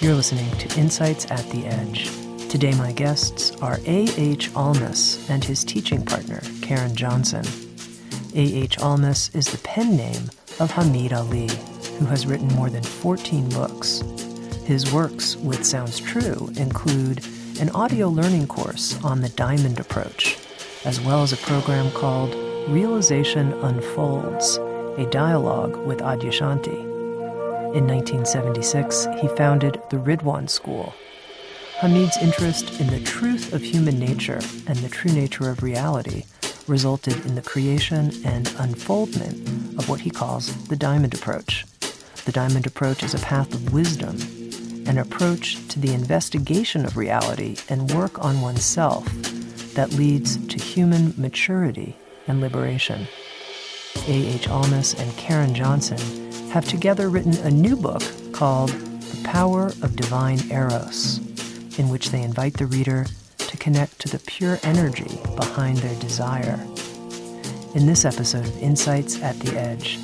You're listening to Insights at the Edge. Today my guests are A.H. Almaas and his teaching partner, Karen Johnson. A.H. Almaas is the pen name of Hameed Ali, who has written more than 14 books. His works with Sounds True include an audio learning course on the Diamond Approach, as well as a program called Realization Unfolds, a dialogue with Adyashanti. In 1976, he founded the Ridwan School. Hameed's interest in the truth of human nature and the true nature of reality resulted in the creation and unfoldment of what he calls the Diamond Approach. The Diamond Approach is a path of wisdom, an approach to the investigation of reality and work on oneself that leads to human maturity and liberation. A.H. Almaas and Karen Johnson have together written a new book called The Power of Divine Eros, in which they invite the reader to connect to the pure energy behind their desire. In this episode of Insights at the Edge,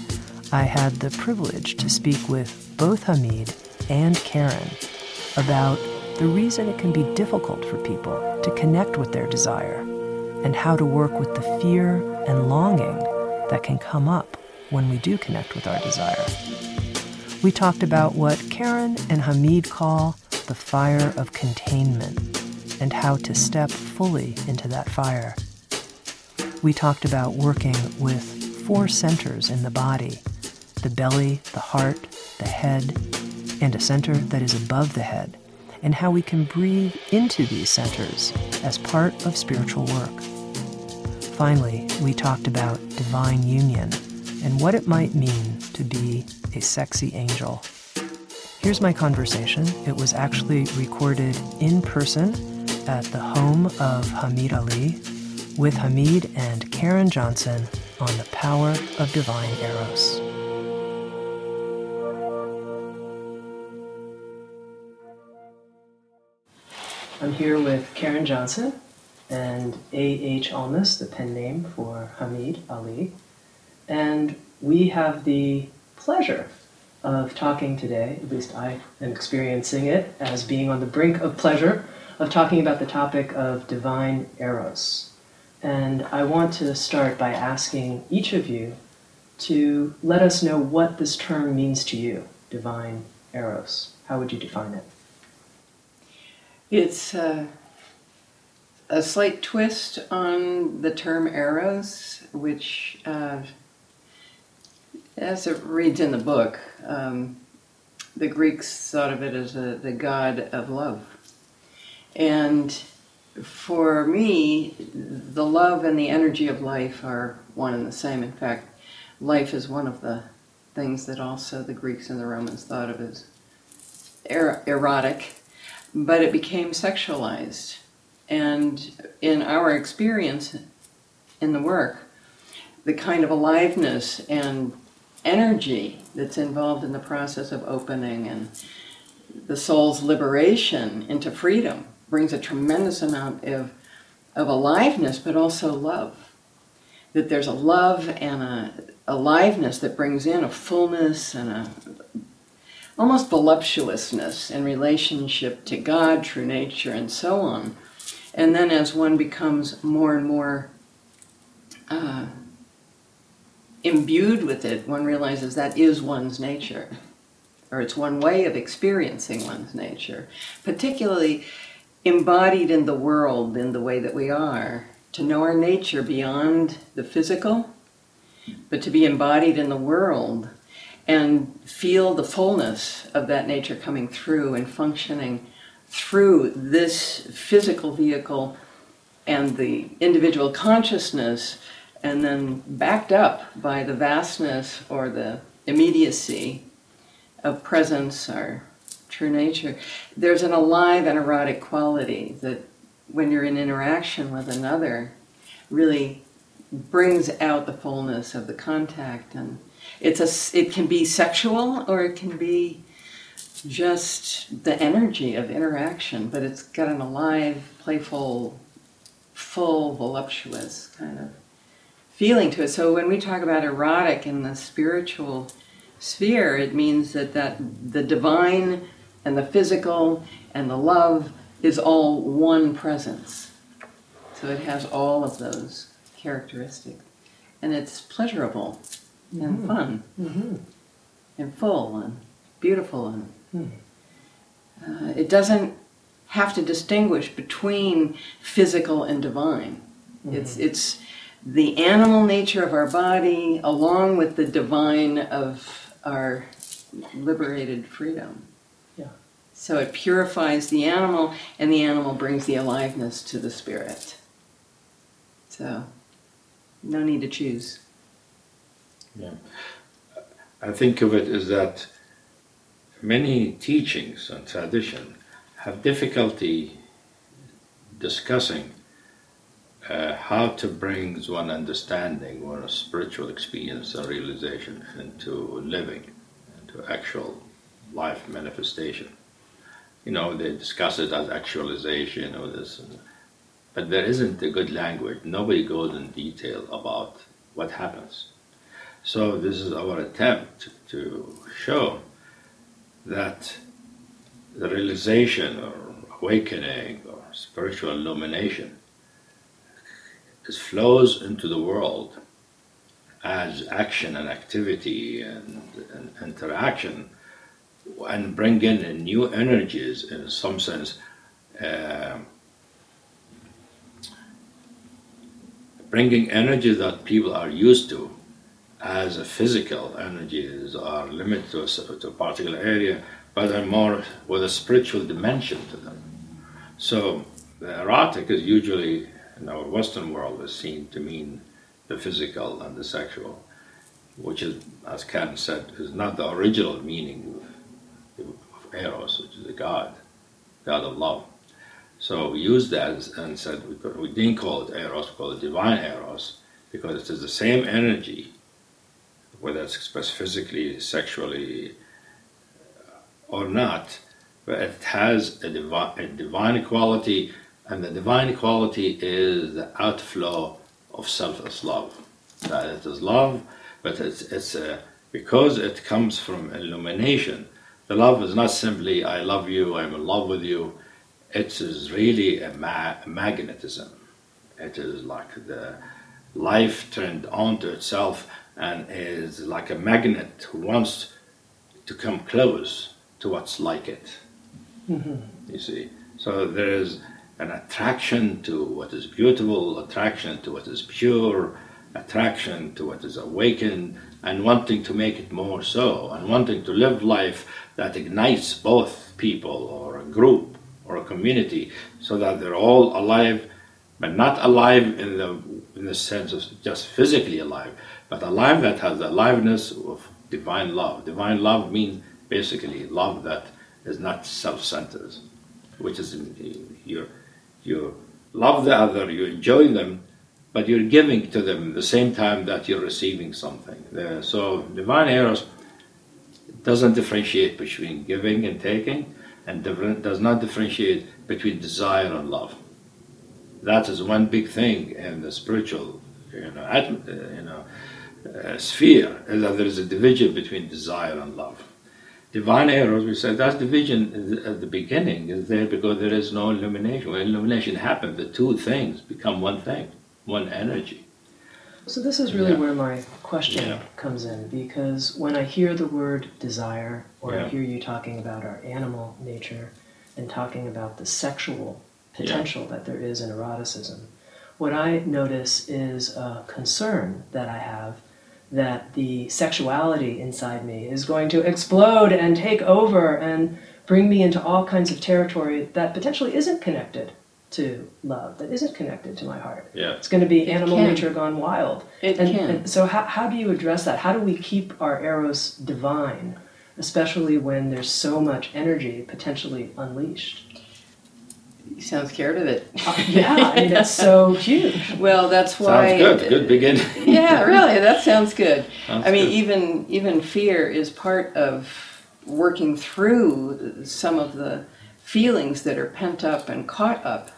I had the privilege to speak with both Hameed and Karen about the reason it can be difficult for people to connect with their desire and how to work with the fear and longing that can come up when we do connect with our desire. We talked about what Karen and Hameed call the fire of containment and how to step fully into that fire. We talked about working with 4 centers in the body: the belly, the heart, the head, and a center that is above the head, and how we can breathe into these centers as part of spiritual work. Finally, we talked about divine union and what it might mean to be a sexy angel. Here's my conversation. It was actually recorded in person at the home of Hameed Ali with Hameed and Karen Johnson on the power of divine eros. I'm here with Karen Johnson and A.H. Almaas, the pen name for Hameed Ali. And we have the pleasure of talking today, at least I am experiencing it as being on the brink of pleasure, of talking about the topic of divine eros. And I want to start by asking each of you to let us know what this term means to you, divine eros. How would you define it? It's a slight twist on the term eros, which as it reads in the book, the Greeks thought of it as the god of love. And for me, the love and the energy of life are one and the same. In fact, life is one of the things that also the Greeks and the Romans thought of as erotic, but it became sexualized. And in our experience in the work, the kind of aliveness and energy that's involved in the process of opening and the soul's liberation into freedom brings a tremendous amount of aliveness, but also love. That there's a love and a aliveness that brings in a fullness and a almost voluptuousness in relationship to God, true nature, and so on. And then as one becomes more and more imbued with it, one realizes that is one's nature, or it's one way of experiencing one's nature, particularly embodied in the world in the way that we are, to know our nature beyond the physical, but to be embodied in the world and feel the fullness of that nature coming through and functioning through this physical vehicle and the individual consciousness, and then backed up by the vastness or the immediacy of presence or true nature, there's an alive and erotic quality that when you're in interaction with another really brings out the fullness of the contact. And it can be sexual or it can be just the energy of interaction, but it's got an alive, playful, full, voluptuous kind of feeling to it. So when we talk about erotic in the spiritual sphere, it means that the divine and the physical and the love is all one presence. So it has all of those characteristics. And it's pleasurable and fun and full and beautiful. And it doesn't have to distinguish between physical and divine. It's the animal nature of our body, along with the divine of our liberated freedom. Yeah. So it purifies the animal, and the animal brings the aliveness to the spirit. So, no need to choose. Yeah. I think of it as that many teachings and tradition have difficulty discussing how to bring one's understanding, one's spiritual experience and realization into living, into actual life manifestation. You know, they discuss it as actualization or this, but there isn't a good language. Nobody goes in detail about what happens. So this is our attempt to show that the realization or awakening or spiritual illumination flows into the world as action and activity and interaction, and bring in new energies, in some sense, bringing energy that people are used to as a physical energies are limited to a particular area, but are more with a spiritual dimension to them. So the erotic is usually, in our Western world, is seen to mean the physical and the sexual, which is, as Karen said, is not the original meaning of Eros, which is a god of love. So we used that and said we didn't call it Eros, we call it divine Eros, because it is the same energy, whether it's expressed physically, sexually, or not, but it has a divine quality. And the divine quality is the outflow of selfless love. That it is love, but it's because it comes from illumination. The love is not simply, I love you, I'm in love with you. It is really a magnetism. It is like the life turned on to itself and is like a magnet who wants to come close to what's like it. You see, so there is an attraction to what is beautiful, attraction to what is pure, attraction to what is awakened, and wanting to make it more so, and wanting to live life that ignites both people or a group or a community, so that they're all alive, but not alive in the sense of just physically alive, but alive that has the aliveness of divine love. Divine love means basically love that is not self-centered, which is you love the other, you enjoy them, but you're giving to them at the same time that you're receiving something. So divine Eros doesn't differentiate between giving and taking, and does not differentiate between desire and love. That is one big thing in the spiritual sphere, is that there is a division between desire and love. Divine Eros, we said, that division at the beginning is there because there is no illumination. When illumination happens, the two things become one thing, one energy. So this is really where my question comes in, because when I hear the word desire, or I hear you talking about our animal nature and talking about the sexual potential that there is in eroticism, what I notice is a concern that I have that the sexuality inside me is going to explode and take over and bring me into all kinds of territory that potentially isn't connected to love that isn't connected to my heart. Yeah. It's going to be animal nature gone wild. And so how do you address that? How do we keep our Eros divine, especially when there's so much energy potentially unleashed? You sound scared of it. Yeah, I mean, that's so huge. Well, that's why... Sounds good. Good beginning. Yeah, really, that sounds good. I mean, even fear is part of working through some of the feelings that are pent up and caught up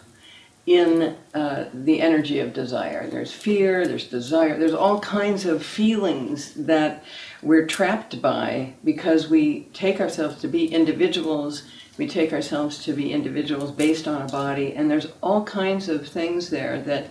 in the energy of desire. There's fear, there's desire, there's all kinds of feelings that we're trapped by because we take ourselves to be individuals, based on a body, and there's all kinds of things there that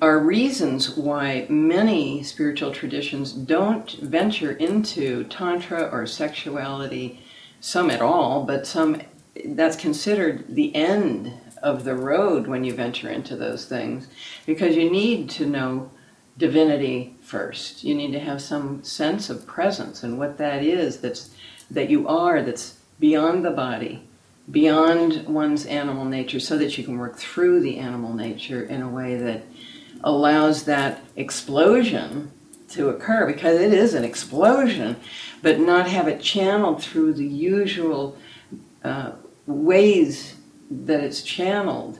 are reasons why many spiritual traditions don't venture into tantra or sexuality, some at all, but some that's considered the end of the road when you venture into those things, because you need to know divinity first. You need to have some sense of presence and what that is, that you are, that's beyond the body, beyond one's animal nature, so that you can work through the animal nature in a way that allows that explosion to occur, because it is an explosion, but not have it channeled through the usual ways that it's channeled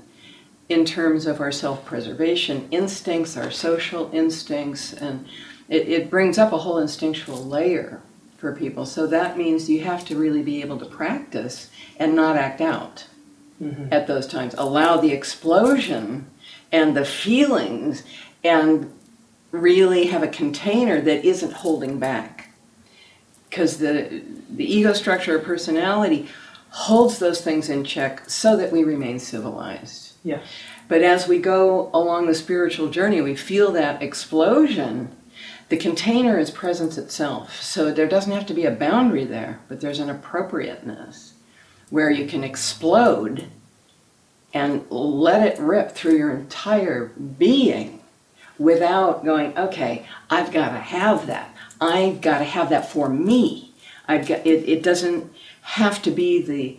in terms of our self-preservation instincts, our social instincts, and it brings up a whole instinctual layer for people. So that means you have to really be able to practice and not act out at those times. Allow the explosion and the feelings, and really have a container that isn't holding back, because the ego structure of personality holds those things in check so that we remain civilized. Yeah. But as we go along the spiritual journey, we feel that explosion. The container is presence itself, so there doesn't have to be a boundary there, but there's an appropriateness where you can explode and let it rip through your entire being, without going, okay, I've got to have that. I've got to have that for me. It doesn't have to be the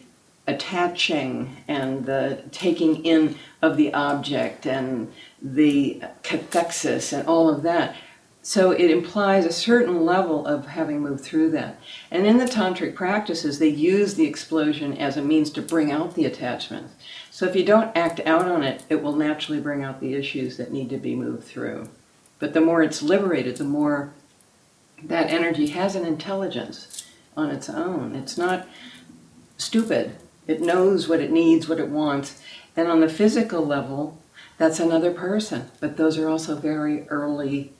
attaching and the taking in of the object and the cathexis and all of that. So it implies a certain level of having moved through that. And in the tantric practices, they use the explosion as a means to bring out the attachments. So if you don't act out on it, it will naturally bring out the issues that need to be moved through. But the more it's liberated, the more that energy has an intelligence on its own. It's not stupid. It knows what it needs, what it wants. And on the physical level, that's another person. But those are also very early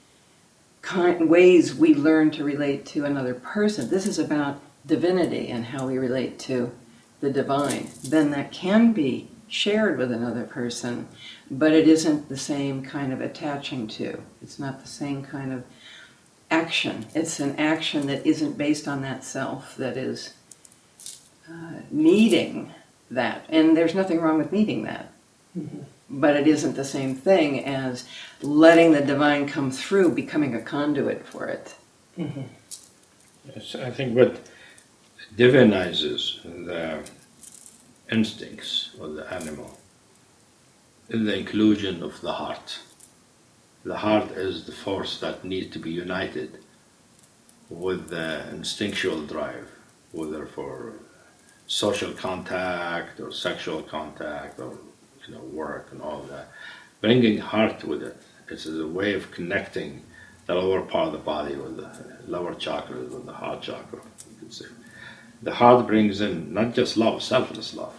ways we learn to relate to another person. This is about divinity and how we relate to the divine. Then that can be shared with another person, but it isn't the same kind of attaching to. It's not the same kind of action. It's an action that isn't based on that self that is needing that. And there's nothing wrong with needing that. Mm-hmm. But it isn't the same thing as letting the divine come through, becoming a conduit for it. Mm-hmm. Yes, I think what divinizes the instincts of the animal is the inclusion of the heart. The heart is the force that needs to be united with the instinctual drive, whether for social contact or sexual contact or work and all that. Bringing heart with it. It's a way of connecting the lower part of the body with the lower chakras, with the heart chakra, you can say. The heart brings in not just love, selfless love.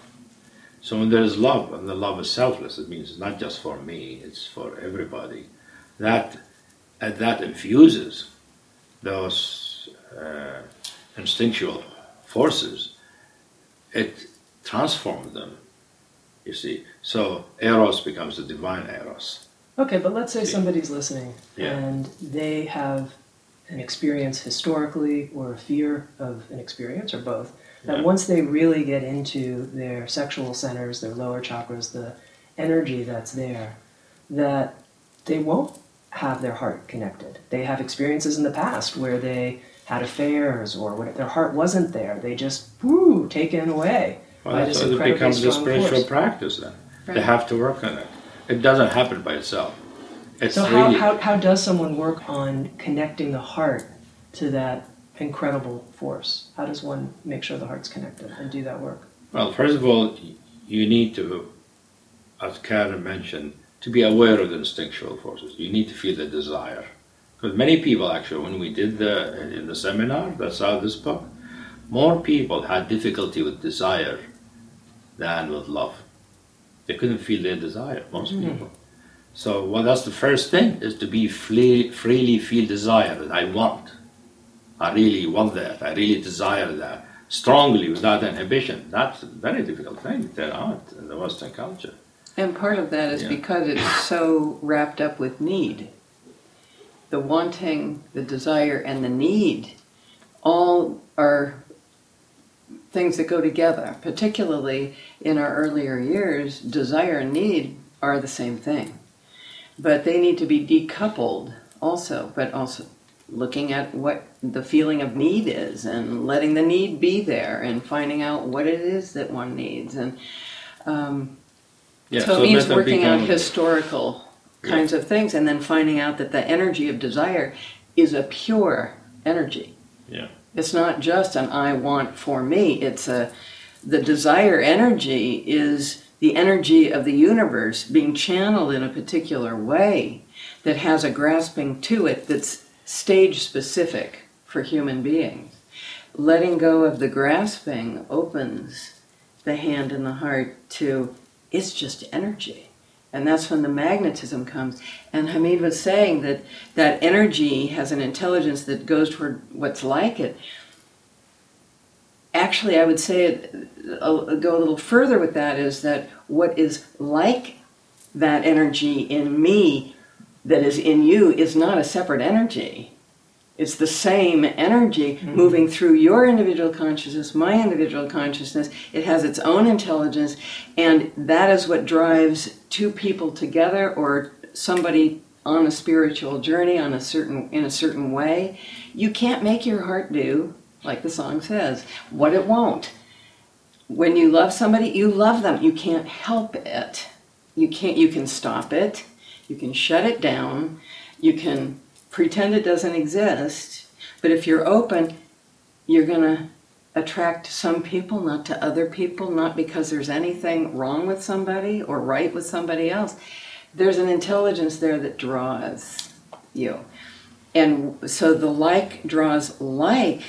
So when there is love and the love is selfless, it means it's not just for me, it's for everybody. That infuses those instinctual forces. It transforms them. You see, so Eros becomes the divine Eros. Okay, but let's say somebody's listening and they have an experience historically or a fear of an experience or both, that once they really get into their sexual centers, their lower chakras, the energy that's there, that they won't have their heart connected. They have experiences in the past where they had affairs or where their heart wasn't there. They just, taken away. Well, so it becomes a spiritual practice then. Right. They have to work on it. It doesn't happen by itself. It's so really... how does someone work on connecting the heart to that incredible force? How does one make sure the heart's connected and do that work? Well, first of all, you need to, as Karen mentioned, to be aware of the instinctual forces. You need to feel the desire. Because many people, actually, when we did in the seminar, that's how this book, more people had difficulty with desire than with love. They couldn't feel their desire, most people. So that's the first thing, is to be freely feel desire that I want. I really want that. I really desire that. Strongly, without inhibition. That's a very difficult thing there aren't in the Western culture. And part of that is because it's so wrapped up with need. The wanting, the desire, and the need all are things that go together. Particularly in our earlier years, desire and need are the same thing. But they need to be decoupled also, but also looking at what the feeling of need is and letting the need be there and finding out what it is that one needs. And so it means working out historical kinds of things and then finding out that the energy of desire is a pure energy. Yeah. It's not just an I want for me. It's the desire energy is the energy of the universe being channeled in a particular way that has a grasping to it that's stage specific for human beings. Letting go of the grasping opens the hand and the heart to, it's just energy. And that's when the magnetism comes. And Hameed was saying that that energy has an intelligence that goes toward what's like it. Actually, I would say I'll go a little further with that, is that what is like that energy in me that is in you is not a separate energy. It's the same energy moving through your individual consciousness, my individual consciousness. It has its own intelligence, and that is what drives two people together or somebody on a spiritual journey in a certain way. You can't make your heart do, like the song says, what it won't. When you love somebody, you love them. You can't help it. You can stop it. You can shut it down. You can pretend it doesn't exist. But if you're open, you're going to attract some people, not to other people, not because there's anything wrong with somebody or right with somebody else. There's an intelligence there that draws you. And so the like draws like,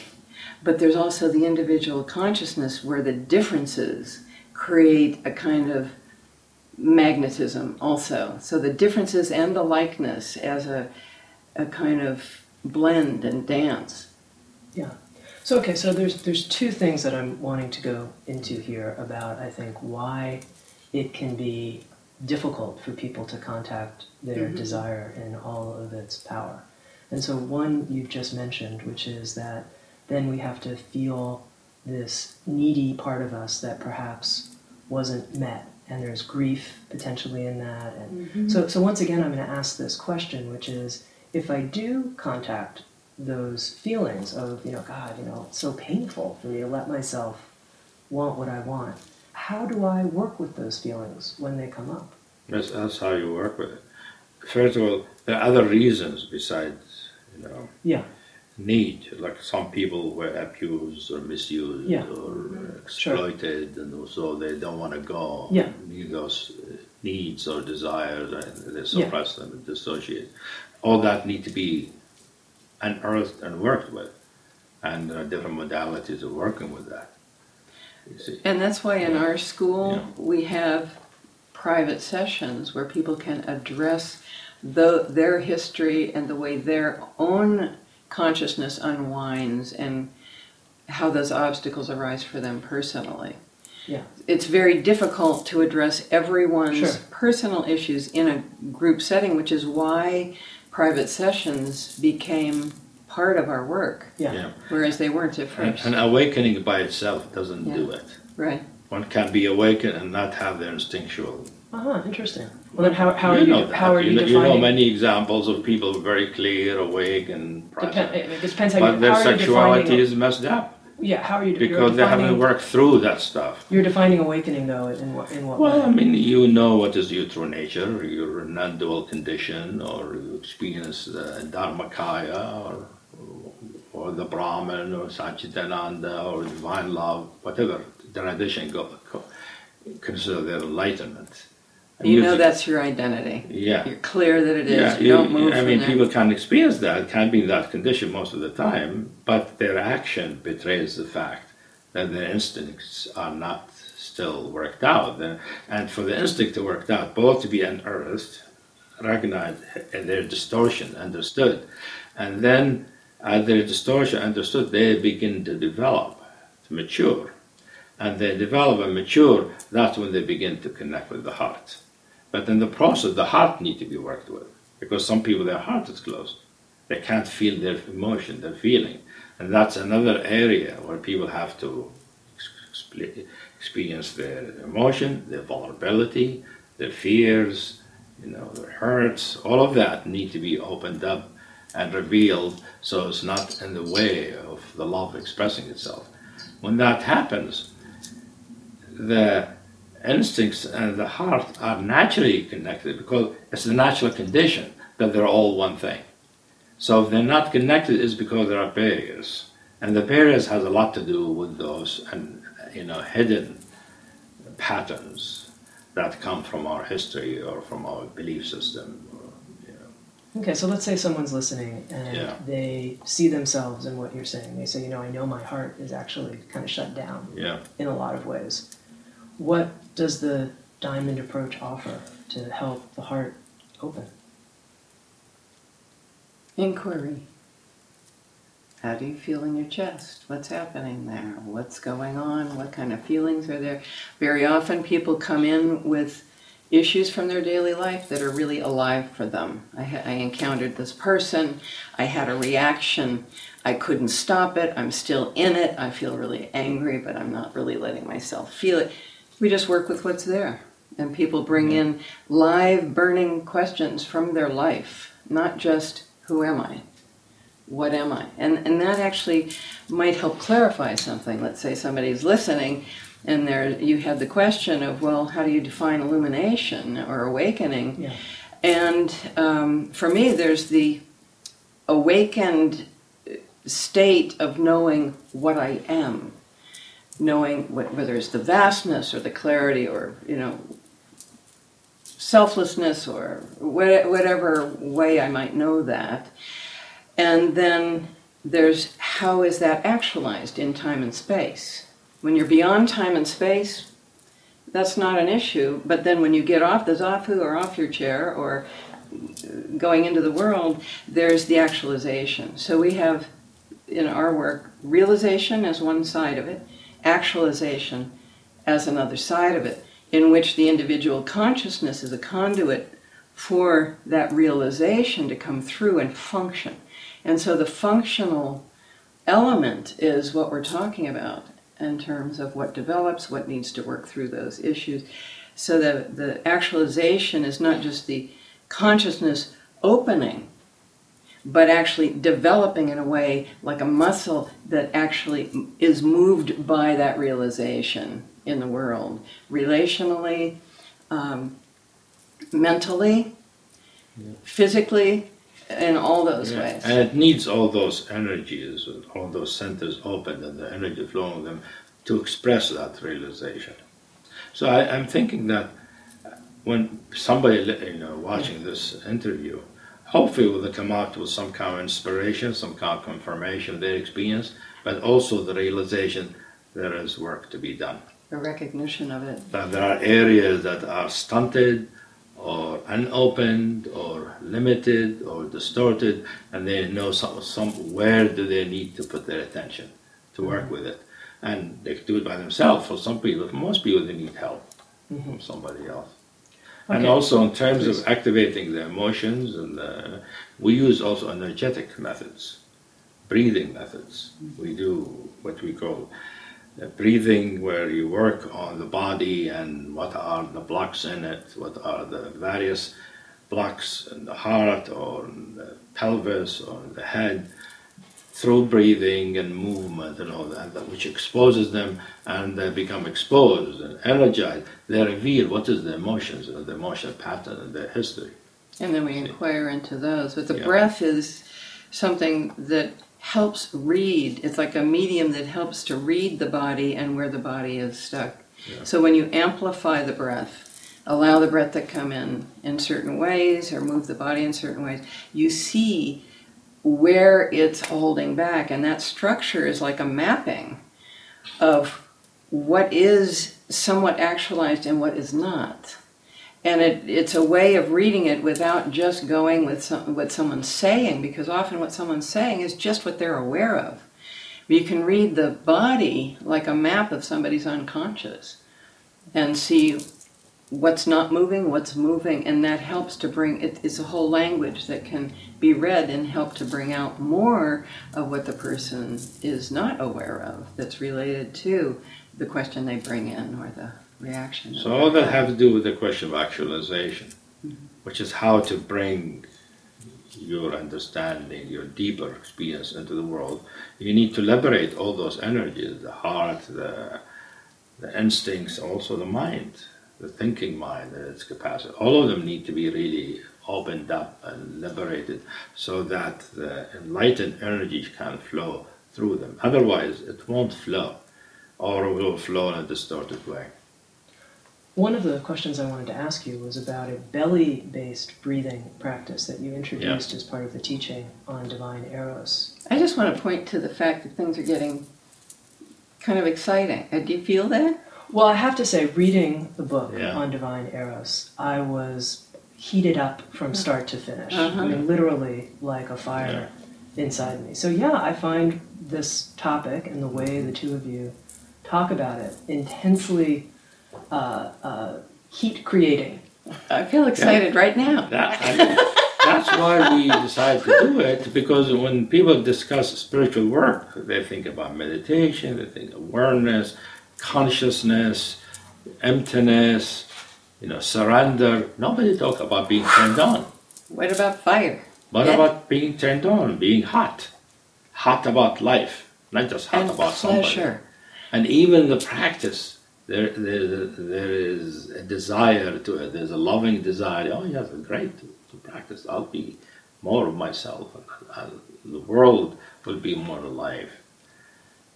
but there's also the individual consciousness where the differences create a kind of magnetism also. So the differences and the likeness as a kind of blend and dance. Yeah. So, okay, so there's two things that I'm wanting to go into here about, I think, why it can be difficult for people to contact their desire in all of its power. And so one you've just mentioned, which is that then we have to feel this needy part of us that perhaps wasn't met. And there's grief potentially in that. And so once again, I'm going to ask this question, which is, if I do contact those feelings of, God, it's so painful for me to let myself want what I want, how do I work with those feelings when they come up? That's how you work with it. First of all, there are other reasons besides, need, like some people were abused or misused or exploited, and so they don't want to go need those needs or desires, and they suppress them and dissociate. All that need to be unearthed and worked with, and there are different modalities of working with that. You see. And that's why in our school we have private sessions where people can address their history and the way their own consciousness unwinds and how those obstacles arise for them personally. Yeah. It's very difficult to address everyone's personal issues in a group setting, which is why private sessions became part of our work, whereas they weren't at first. And awakening by itself doesn't do it. Right. One can be awakened and not have their instinctual... interesting. Well, then how are you defining... You know many examples of people very clear, awake, and... It depends how you... But their sexuality is messed up. Yeah, how are you? Because they haven't worked through that stuff. You're defining awakening, though, in what way? Well, I mean, you know what is your true nature, your non-dual condition, or you experience the Dharmakaya, or the Brahman, or Satchitananda, or divine love, whatever the tradition consider their enlightenment. You know that's your identity. Yeah. You're clear that it is. Yeah, you don't move. I mean, people can experience that, can't be in that condition most of the time, but their action betrays the fact that their instincts are not still worked out. And for the instinct to work out, both to be unearthed, recognized their distortion, understood, and then as their distortion understood, they begin to develop, to mature. And they develop and mature, that's when they begin to connect with the heart. But in the process, the heart needs to be worked with, because some people, their heart is closed. They can't feel their emotion, their feeling. And that's another area where people have to experience their emotion, their vulnerability, their fears, their hurts. All of that need to be opened up and revealed, so it's not in the way of the love expressing itself. When that happens, the instincts and the heart are naturally connected, because it's the natural condition that they're all one thing. So if they're not connected, it's because there are barriers, and the barriers has a lot to do with those hidden patterns that come from our history or from our belief system. Okay, so let's say someone's listening and they see themselves in what you're saying. They say, I know my heart is actually kind of shut down in a lot of ways. What does the Diamond Approach offer to help the heart open? Inquiry. How do you feel in your chest? What's happening there? What's going on? What kind of feelings are there? Very often people come in with issues from their daily life that are really alive for them. I encountered this person, I had a reaction, I couldn't stop it, I'm still in it, I feel really angry, but I'm not really letting myself feel it. We just work with what's there. And people bring in live, burning questions from their life, not just, who am I? What am I? And that actually might help clarify something. Let's say somebody's listening, and there you had the question of, well, how do you define illumination or awakening? Yeah. And for me, there's the awakened state of knowing what I am, knowing whether it's the vastness or the clarity or, selflessness or whatever way I might know that. And then there's how is that actualized in time and space? When you're beyond time and space, that's not an issue. But then when you get off the zafu or off your chair or going into the world, there's the actualization. So we have, in our work, realization as one side of it, actualization as another side of it, in which the individual consciousness is a conduit for that realization to come through and function. And so the functional element is what we're talking about, in terms of what develops, what needs to work through those issues. So the actualization is not just the consciousness opening, but actually developing in a way like a muscle that actually is moved by that realization in the world, relationally, mentally, physically, in all those ways. And it needs all those energies, all those centers open and the energy flowing them to express that realization. So I'm thinking that when somebody watching this interview, hopefully will come out with some kind of inspiration, some kind of confirmation of their experience, but also the realization there is work to be done. The recognition of it. That there are areas that are stunted, or unopened, or limited, or distorted, and they know where do they need to put their attention to work with it. And they do it by themselves. For some people, for most people, they need help from somebody else. Okay. And also in terms of activating the emotions, and we use also energetic methods, breathing methods. We do what we call breathing, where you work on the body and what are the blocks in it, what are the various blocks in the heart or in the pelvis or in the head, through breathing and movement and all that, which exposes them, and they become exposed and energized. They reveal what is their emotions and the emotional pattern and their history. And then we inquire into those. But the breath is something that helps read. It's like a medium that helps to read the body and where the body is stuck. Yeah. So when you amplify the breath, allow the breath to come in certain ways or move the body in certain ways, you see where it's holding back. And that structure is like a mapping of what is somewhat actualized and what is not. And it's a way of reading it without just going with what someone's saying, because often what someone's saying is just what they're aware of. You can read the body like a map of somebody's unconscious and see what's not moving, what's moving, and that helps to bring, it's a whole language that can be read and help to bring out more of what the person is not aware of that's related to the question they bring in or the reaction. So all that has to do with the question of actualization, which is how to bring your understanding, your deeper experience into the world. You need to liberate all those energies, the heart, the instincts, also the mind, the thinking mind and its capacity. All of them need to be really opened up and liberated so that the enlightened energy can flow through them. Otherwise, it won't flow, or it will flow in a distorted way. One of the questions I wanted to ask you was about a belly-based breathing practice that you introduced as part of the teaching on Divine Eros. I just want to point to the fact that things are getting kind of exciting. Do you feel that? Well, I have to say, reading the book on Divine Eros, I was heated up from start to finish. I mean, literally like a fire inside me. So I find this topic and the way the two of you talk about it intensely heat creating. I feel excited right now. That's why we decided to do it, because when people discuss spiritual work, they think about meditation, they think awareness, consciousness, emptiness, surrender. Nobody talks about being turned on. What about fire? What about being turned on, being hot? Hot about life, not just hot about somebody. And even the practice. There is a desire to it. There's a loving desire. Oh, yes, great to practice. I'll be more of myself, and the world will be more alive.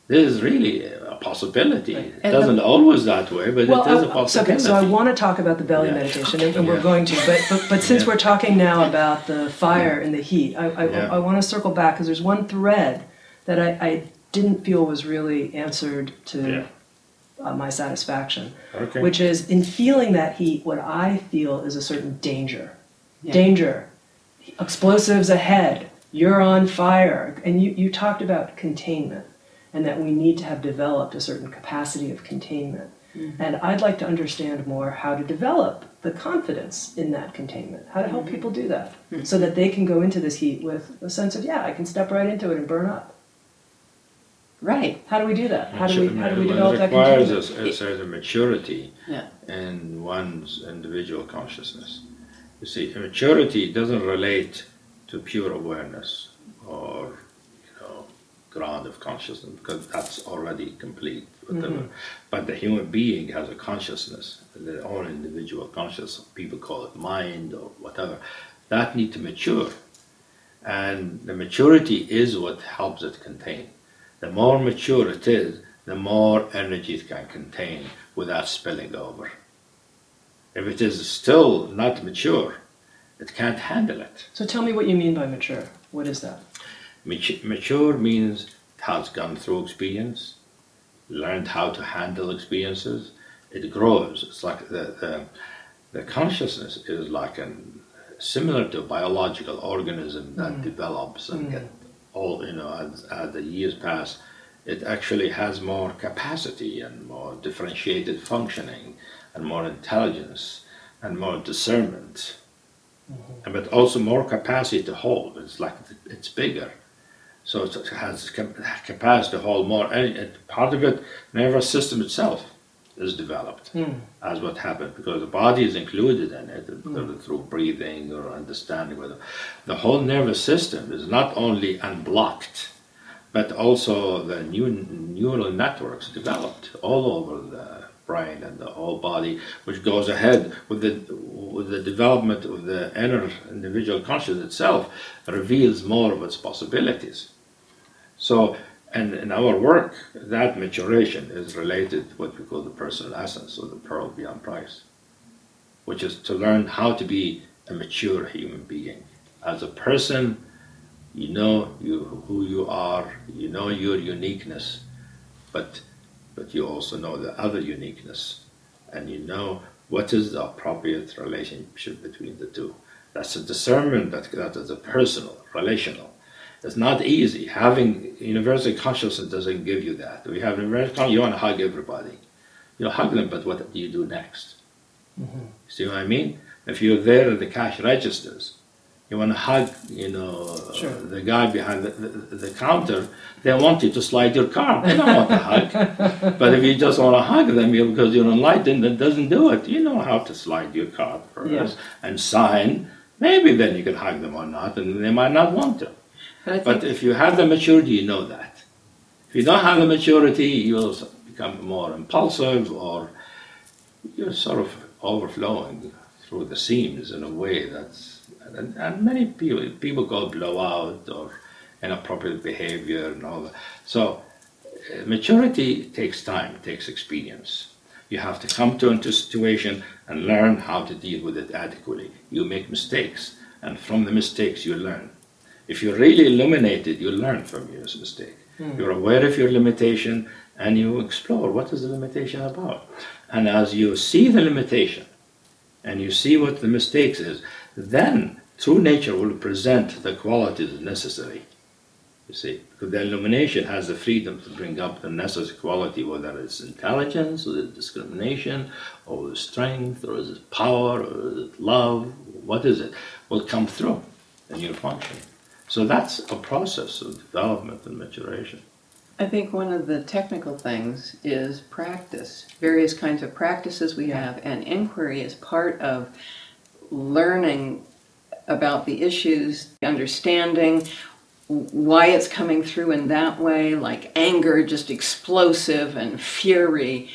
This is really a possibility. Right. It doesn't always that way, but it is a possibility. Okay, so I want to talk about the belly meditation, and we're going to. But since we're talking now about the fire and the heat, I want to circle back, because there's one thread that I didn't feel was really answered to. Yeah. My satisfaction, which is, in feeling that heat, what I feel is a certain danger. Yeah. Danger, explosives ahead, you're on fire. And you talked about containment, and that we need to have developed a certain capacity of containment. Mm-hmm. And I'd like to understand more how to develop the confidence in that containment, how to help people do that, so that they can go into this heat with a sense of, I can step right into it and burn up. Right. How do we do that? How do we develop that? It requires a certain maturity in one's individual consciousness. You see, maturity doesn't relate to pure awareness or ground of consciousness, because that's already complete. Whatever. Mm-hmm. But the human being has a consciousness, their own individual consciousness. People call it mind or whatever. That needs to mature, and the maturity is what helps it contain. The more mature it is, the more energy it can contain without spilling over. If it is still not mature, it can't handle it. So tell me what you mean by mature. What is that? Mature means it has gone through experience, learned how to handle experiences. It grows. It's like the consciousness is like similar to a biological organism that develops and gets. All, as the years pass, it actually has more capacity and more differentiated functioning and more intelligence and more discernment, but also more capacity to hold. It's like it's bigger, so it has capacity to hold more. And part of it, nervous system itself is developed as what happened, because the body is included in it through breathing or understanding. The whole nervous system is not only unblocked, But also the new neural networks developed all over the brain and the whole body, which goes ahead with the development of the inner individual consciousness itself, reveals more of its possibilities. So, and in our work, that maturation is related to what we call the personal essence or the pearl beyond price, which is to learn how to be a mature human being. As a person, you know who you are, you know your uniqueness, but you also know the other uniqueness, and you know what is the appropriate relationship between the two. That's a discernment that is a personal, relational. It's not easy. Having universal consciousness doesn't give you that. We have universal consciousness, you want to hug everybody. You hug them, but what do you do next? Mm-hmm. See what I mean? If you're there at the cash registers, you want to hug, sure, the guy behind the counter, they want you to slide your car. They don't want to hug. But if you just want to hug them because you're enlightened, that doesn't do it. You know how to slide your card first, and sign. Maybe then you can hug them or not, and they might not want to. But if you have the maturity, you know that. If you don't have the maturity, you'll become more impulsive, or you're sort of overflowing through the seams in a way that's... And many people call blowout or inappropriate behavior and all that. So maturity takes time, takes experience. You have to come to a situation and learn how to deal with it adequately. You make mistakes, and from the mistakes you learn. If you're really illuminated, you learn from your mistake. Mm. You're aware of your limitation, and you explore what is the limitation about. And as you see the limitation, and you see what the mistakes is, then true nature will present the qualities necessary. You see, because the illumination has the freedom to bring up the necessary quality, whether it's intelligence, or it's discrimination, or it's strength, or it's power, or it's love, what is it? Will come through in your function. So that's a process of development and maturation. I think one of the technical things is practice. Various kinds of practices we have, and inquiry is part of learning about the issues, understanding why it's coming through in that way, like anger, just explosive, and fury.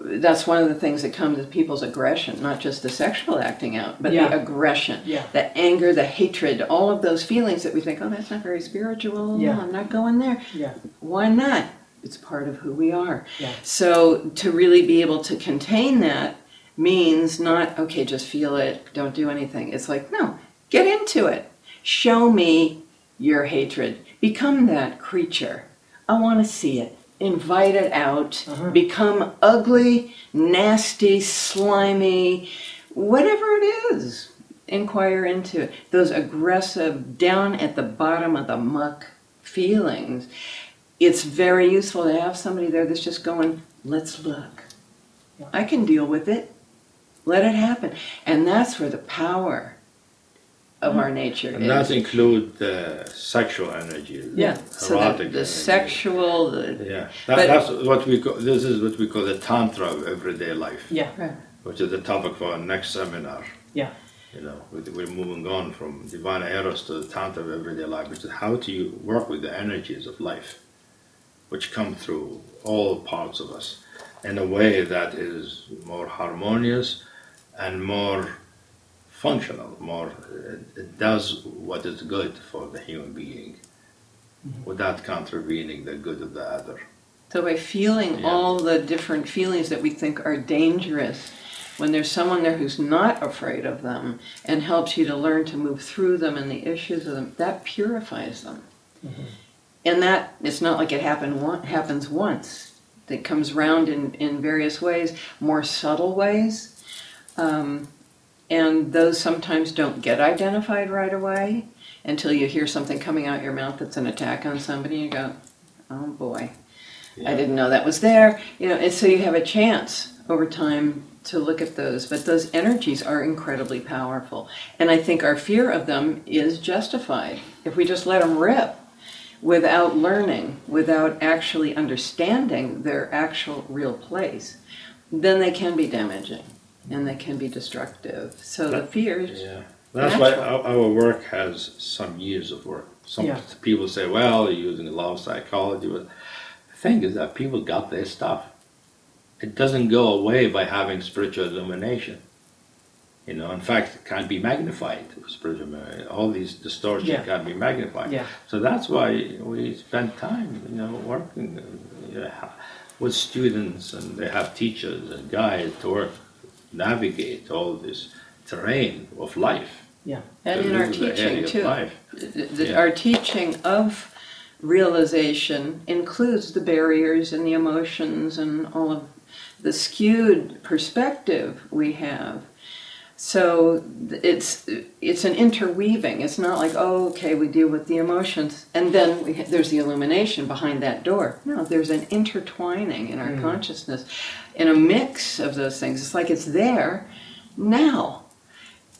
That's one of the things that comes with people's aggression, not just the sexual acting out, but the aggression, the anger, the hatred, all of those feelings that we think, oh, that's not very spiritual, no, I'm not going there. Yeah. Why not? It's part of who we are. Yeah. So to really be able to contain that means not, okay, just feel it, don't do anything. It's like, no, get into it. Show me your hatred. Become that creature. I want to see it. Invite it out, become ugly, nasty, slimy, whatever it is. Inquire into it. Those aggressive, down at the bottom of the muck feelings. It's very useful to have somebody there that's just going, let's look. I can deal with it. Let it happen. And that's where the power of our nature and is. And that includes the sexual energy, erotic so the energy. Sexual... That's what we call, this is what we call the Tantra of everyday life. Yeah. Right. Which is the topic for our next seminar. Yeah. You know, we're moving on from Divine Eros to the Tantra of everyday life, which is how do you work with the energies of life, which come through all parts of us, in a way that is more harmonious and more functional, more it does what is good for the human being without contravening the good of the other. So by feeling all the different feelings that we think are dangerous, when there's someone there who's not afraid of them and helps you to learn to move through them and the issues of them, that purifies them. And that, it's not like it happens once. It comes round in various ways, more subtle ways. And those sometimes don't get identified right away until you hear something coming out your mouth that's an attack on somebody, and you go, oh boy, I didn't know that was there. You know, and so you have a chance over time to look at those. But those energies are incredibly powerful. And I think our fear of them is justified. If we just let them rip without learning, without actually understanding their actual real place, then they can be damaging. And they can be destructive. So the fears. Yeah, That's why our work has some years of work. Some people say, well, you're using a lot of psychology. But the thing is that people got their stuff. It doesn't go away by having spiritual illumination. You know, in fact, it can be magnified. All these distortions can be magnified. Yeah. So that's why we spend time, you know, working with students, and they have teachers and guides to work, navigate all this terrain of life. Yeah, and in our teaching too. Our teaching of realization includes the barriers and the emotions and all of the skewed perspective we have. So it's an interweaving. It's not like, oh, okay, we deal with the emotions, and then there's the illumination behind that door. No, there's an intertwining in our consciousness, in a mix of those things. It's like it's there now.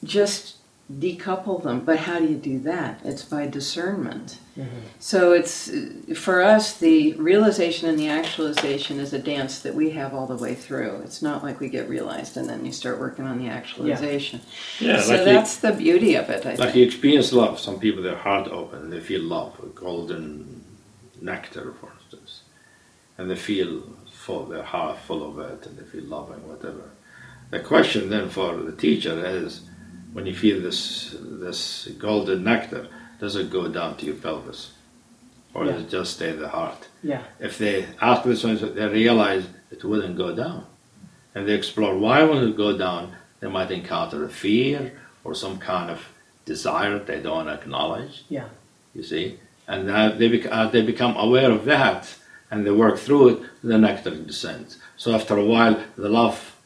Just decouple them. But how do you do that? It's by discernment. Mm-hmm. So it's, for us, the realization and the actualization is a dance that we have all the way through. It's not like we get realized and then you start working on the actualization. Yeah, so like that's the beauty of it, I think. Like you experience love. Some people, their heart open, they feel love, a golden nectar, for instance. And they feel full, their heart full of it, and they feel loving, whatever. The question then for the teacher is, when you feel this golden nectar, does it go down to your pelvis? Or does it just stay in the heart? Yeah. If they, after this one, they realize it wouldn't go down. And they explore why wouldn't it go down, they might encounter a fear or some kind of desire they don't acknowledge. Yeah. You see? And they become aware of that, and they work through it, the nectar descends. So after a while, the love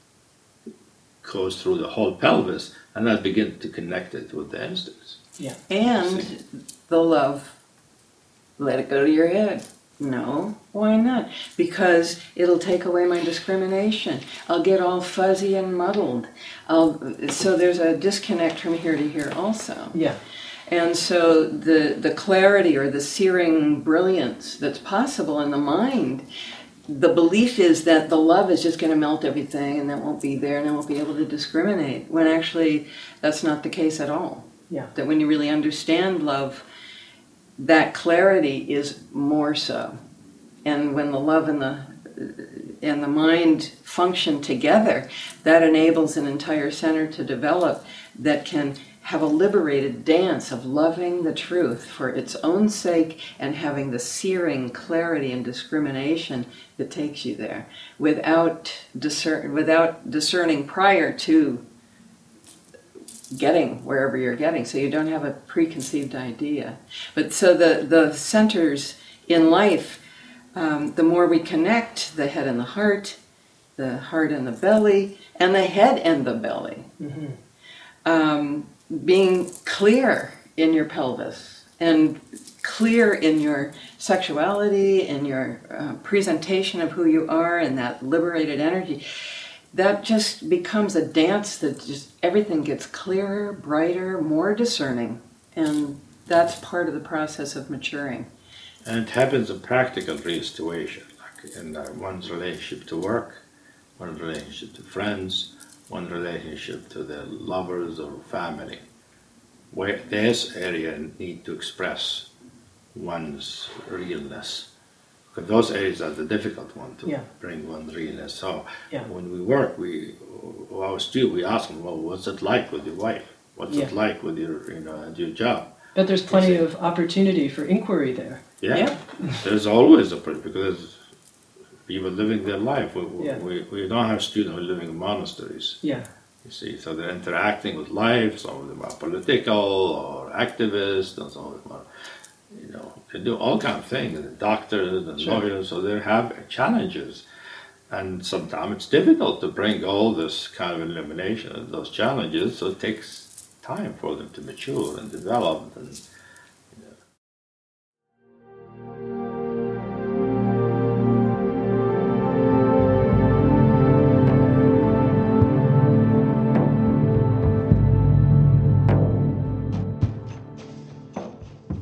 goes through the whole pelvis, and that begins to connect it with the instincts. Yeah. And the love, let it go to your head. No, why not? Because it'll take away my discrimination. I'll get all fuzzy and muddled. So there's a disconnect from here to here also. Yeah. And so the clarity or the searing brilliance that's possible in the mind, the belief is that the love is just going to melt everything and that won't be there and I won't be able to discriminate, when actually that's not the case at all. Yeah. That when you really understand love, that clarity is more so. And when the love and the mind function together, that enables an entire center to develop that can have a liberated dance of loving the truth for its own sake and having the searing clarity and discrimination that takes you there without discerning prior to getting wherever you're getting. So you don't have a preconceived idea. But so the centers in life, the more we connect the head and the heart and the belly, and the head and the belly. Mm-hmm. Being clear in your pelvis and clear in your sexuality and your presentation of who you are and that liberated energy, that just becomes a dance that just everything gets clearer, brighter, more discerning. And that's part of the process of maturing. And it happens in practical situation, like in one's relationship to work, one's relationship to friends, one relationship to their lovers or family, where this area need to express one's realness. Because those areas are the difficult one to bring one's realness. So when we work, we ask them, well, what's it like with your wife? What's it like with your job? But there's plenty of opportunity for inquiry there. Yeah. There's always opportunity because people living their life. We don't have students who are living in monasteries. Yeah. You see, so they're interacting with life. Some of them are political or activists, and some of them are, they do all kinds of things. They're doctors and lawyers, so they have challenges, and sometimes it's difficult to bring all this kind of illumination of those challenges. So it takes time for them to mature and develop and.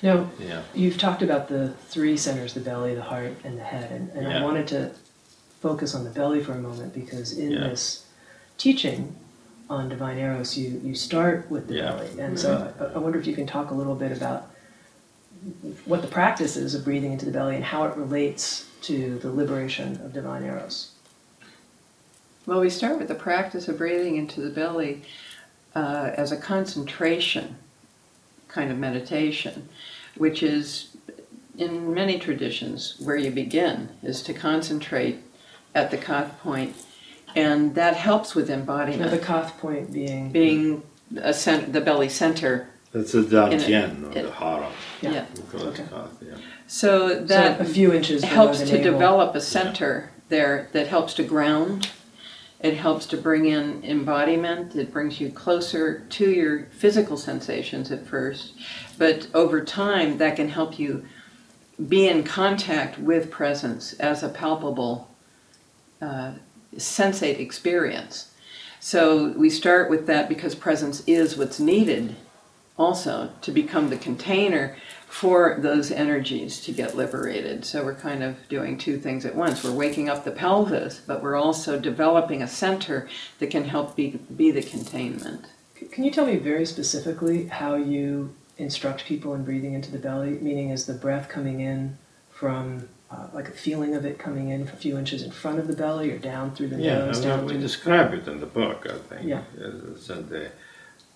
Now, you've talked about the 3 centers, the belly, the heart, and the head. And I wanted to focus on the belly for a moment, because in this teaching on Divine Eros, you start with the belly. And so I wonder if you can talk a little bit about what the practice is of breathing into the belly and how it relates to the liberation of Divine Eros. Well, we start with the practice of breathing into the belly as a concentration kind of meditation, which is in many traditions where you begin, is to concentrate at the kath point, and that helps with embodiment. Now, the kath point being the belly center. That's the Dao-tien, or the hara. Yeah. Okay. So that a few inches helps to develop a center there that helps to ground. It helps to bring in embodiment. It brings you closer to your physical sensations at first, but over time that can help you be in contact with presence as a palpable sensate experience. So we start with that because presence is what's needed also to become the container for those energies to get liberated. So we're kind of doing 2 things at once. We're waking up the pelvis, but we're also developing a center that can help be the containment. Can you tell me very specifically how you instruct people in breathing into the belly? Meaning, is the breath coming in from like a feeling of it coming in a few inches in front of the belly, or down through the nose? Yeah, we describe it in the book, I think. Yeah. So the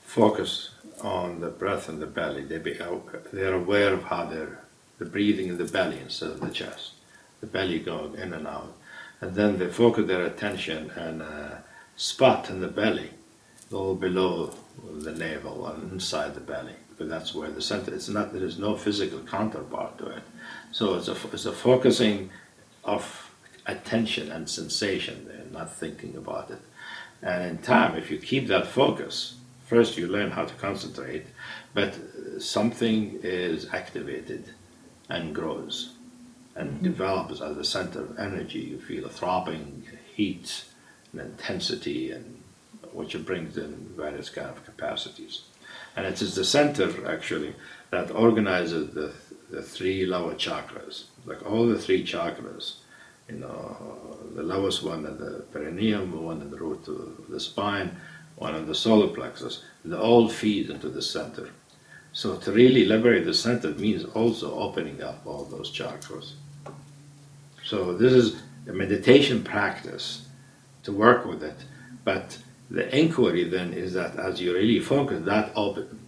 focus on the breath and the belly. They're aware of how they're breathing in the belly instead of the chest. The belly going in and out. And then they focus their attention on a spot in the belly, all below the navel and inside the belly. Because that's where the center is. There is no physical counterpart to it. So it's a focusing of attention and sensation. They're not thinking about it. And in time, if you keep that focus, first you learn how to concentrate, but something is activated and grows and develops as a center of energy. You feel a throbbing heat and intensity, and which it brings in various kind of capacities. And it is the center, actually, that organizes the 3 lower chakras, like all the 3 chakras. You know, the lowest one at the perineum, one at the root of the spine, one of the solar plexus. They all feed into the center. So to really liberate the center means also opening up all those chakras. So this is a meditation practice to work with it. But the inquiry then is that as you really focus, that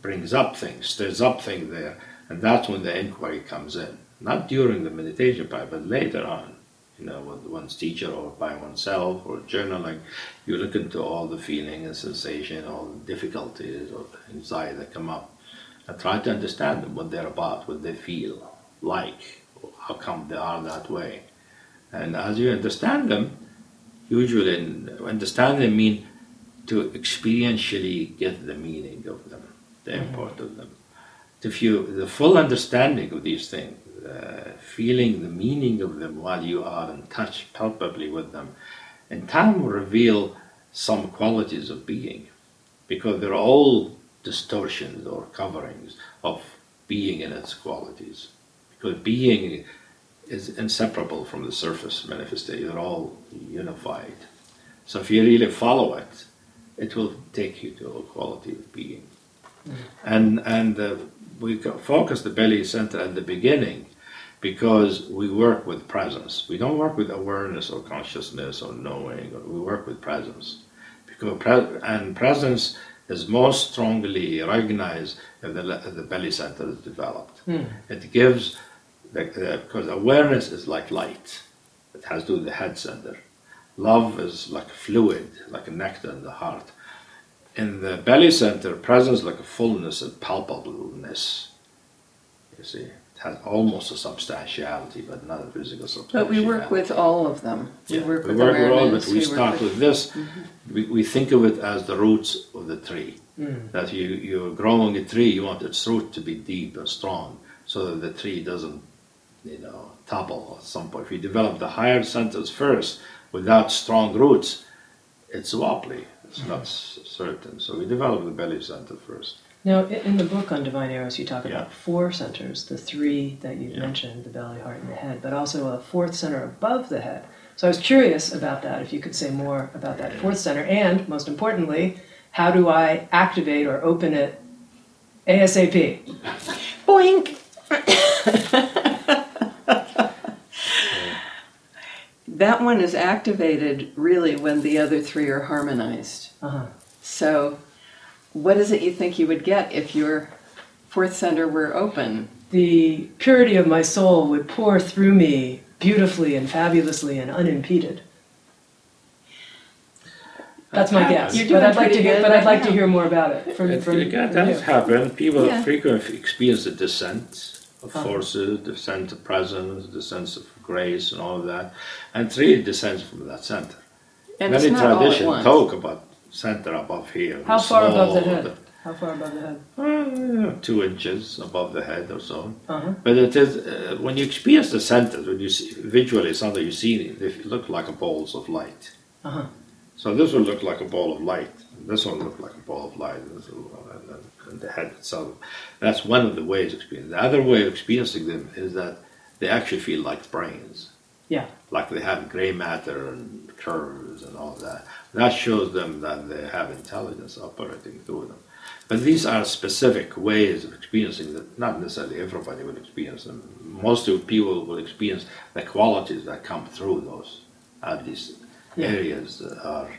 brings up things, stirs up things there, and that's when the inquiry comes in. Not during the meditation part, but later on. You know, with one's teacher or by oneself or journaling, you look into all the feeling and sensation, all the difficulties or the anxiety that come up, and try to understand them, what they're about, what they feel like, how come they are that way. And as you understand them, usually understand them mean to experientially get the meaning of them, the import of them. If you the full understanding of these things, feeling the meaning of them while you are in touch palpably with them, in time will reveal some qualities of being, because they're all distortions or coverings of being and its qualities. Because being is inseparable from the surface manifestation, they're all unified. So if you really follow it, it will take you to a quality of being. And we focus the belly center at the beginning because we work with presence. We don't work with awareness or consciousness or knowing. We work with presence. And presence is most strongly recognized if the belly center is developed. It gives, because awareness is like light. It has to do with the head center. Love is like fluid, like a nectar in the heart. In the belly center, presence like a fullness and palpableness, you see. has almost a substantiality, but not a physical substantiality. But we work with all of them. Yeah. We work with all, but we start with this. Mm-hmm. We think of it as the roots of the tree. Mm. That you're growing a tree, you want its root to be deep and strong, so that the tree doesn't, topple at some point. If you develop the higher centers first, without strong roots, it's wobbly. It's not certain. So we develop the belly center first. Now, in the book on Divine Eros, you talk about four centers, the three that you've mentioned, the belly, heart, and the head, but also a fourth center above the head. So I was curious about that, if you could say more about that fourth center, and, most importantly, how do I activate or open it ASAP? Boink! That one is activated, really, when the other three are harmonized. Uh-huh. So... what is it you think you would get if your fourth center were open? The purity of my soul would pour through me beautifully and fabulously and unimpeded. That's my guess. But I'd like to hear more about it from you. It does happen. People frequently experience the descent of forces, the sense of presence, the sense of grace, and all of that. And three descends from that center. And many traditions talk about center above here. How far above the head? How far above the head? 2 inches above the head or so. Uh-huh. But it is when you experience the centers, when you see, visually something you see, they look like balls of light. Uh-huh. So this will look like a ball of light. This one look like a ball of light. And the head itself. That's one of the ways of experiencing. The other way of experiencing them is that they actually feel like brains. Yeah. Like they have gray matter and curves and all that. That shows them that they have intelligence operating through them. But these are specific ways of experiencing that not necessarily everybody will experience them. Most of people will experience the qualities that come through those. These areas that are